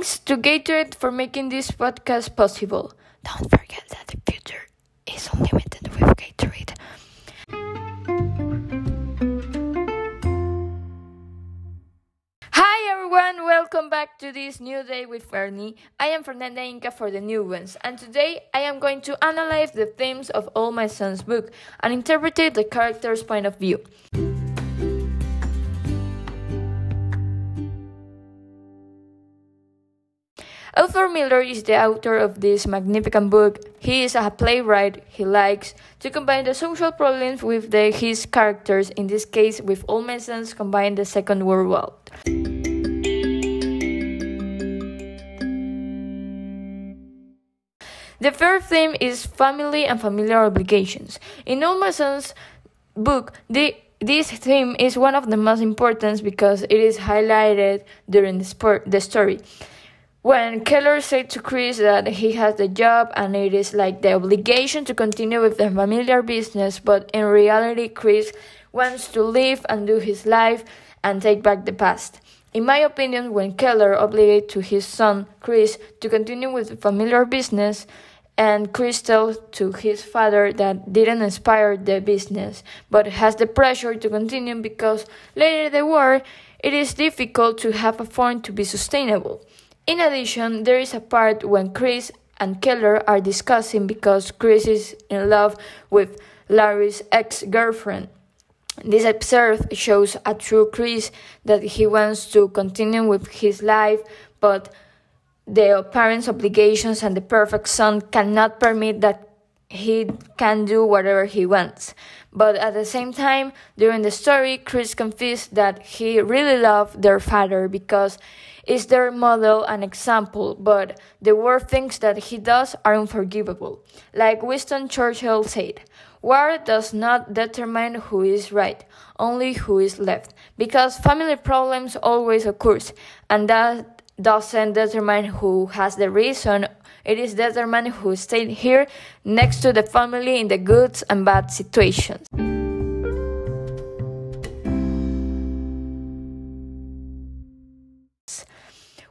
Thanks to Gatorade for making this podcast possible. Don't forget that the future is unlimited with Gatorade. Hi everyone, welcome back to this new day with Fernie. I am Fernanda Inca for the new ones, and today I am going to analyze the themes of All My Sons book and interpret the character's point of view. Author Miller is the author of this magnificent book. He is a playwright. He likes to combine the social problems with his characters, in this case with All My Sons combined the Second World War. The first theme is family and familiar obligations. In All My Sons book, this theme is one of the most important because it is highlighted during the story. When Keller said to Chris that he has the job and it is like the obligation to continue with the familiar business, but in reality Chris wants to live and do his life and take back the past. In my opinion, when Keller obligated to his son Chris to continue with the familiar business and Chris tells to his father that didn't inspire the business, but has the pressure to continue because later in the war it is difficult to have a farm to be sustainable. In addition, there is a part when Chris and Keller are discussing because Chris is in love with Larry's ex-girlfriend. This excerpt shows a true Chris that he wants to continue with his life, but the parents' obligations and the perfect son cannot permit that he can do whatever he wants. But at the same time, during the story, Chris confessed that he really loved their father because it's their model and example, but the war things that he does are unforgivable. Like Winston Churchill said, war does not determine who is right, only who is left, because family problems always occur, and that doesn't determine who has the reason. It is determined who stayed here next to the family in the good and bad situations.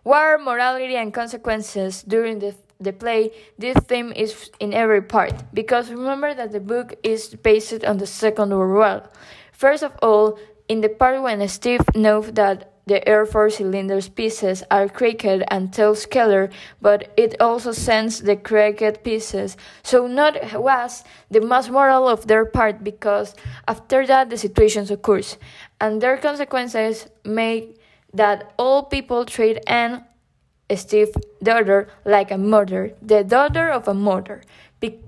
War, morality, and consequences. During the play, this theme is in every part, because remember that the book is based on the Second World War. First of all, in the part when Steve knows that the Air Force cylinder's pieces are cracked and tells Keller, but it also sends the cracked pieces, so not was the most moral of their part, because after that the situation occurs, and their consequences make that all people treat Anne, Steve's daughter, like a murderer, the daughter of a murderer.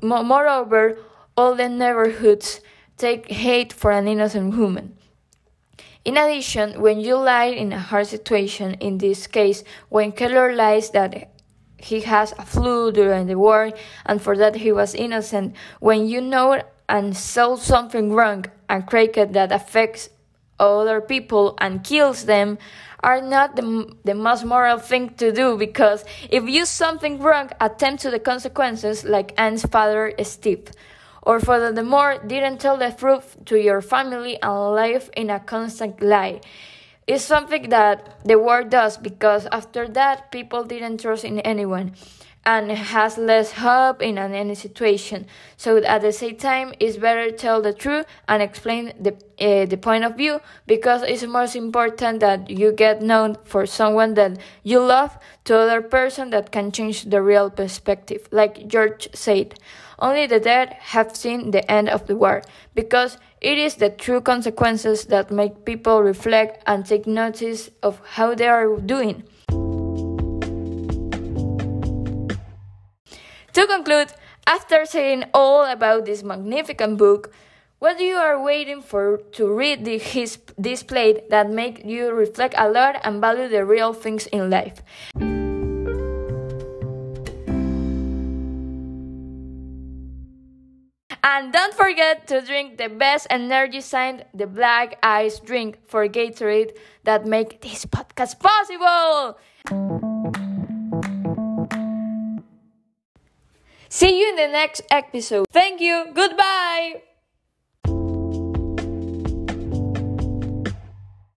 Moreover, all the neighborhoods take hate for an innocent woman. In addition, when you lie in a hard situation, in this case, when Keller lies that he has a flu during the war and for that he was innocent, when you know and saw something wrong and cracked that affects other people and kills them, are not the most moral thing to do, because if you do something wrong, attend to the consequences, like Anne's father, Steve. Or furthermore, didn't tell the truth to your family and live in a constant lie. It's something that the war does, because after that people didn't trust in anyone and has less hope in any situation. So at the same time, it's better tell the truth and explain the point of view, because it's most important that you get known for someone that you love to other person that can change the real perspective. Like George said, only the dead have seen the end of the war, because it is the true consequences that make people reflect and take notice of how they are doing. To conclude, after saying all about this magnificent book, what you are waiting for to read this play that make you reflect a lot and value the real things in life? And don't forget to drink the best energy drink, the black ice drink for Gatorade, that make this podcast possible! See you in the next episode. Thank you. Goodbye.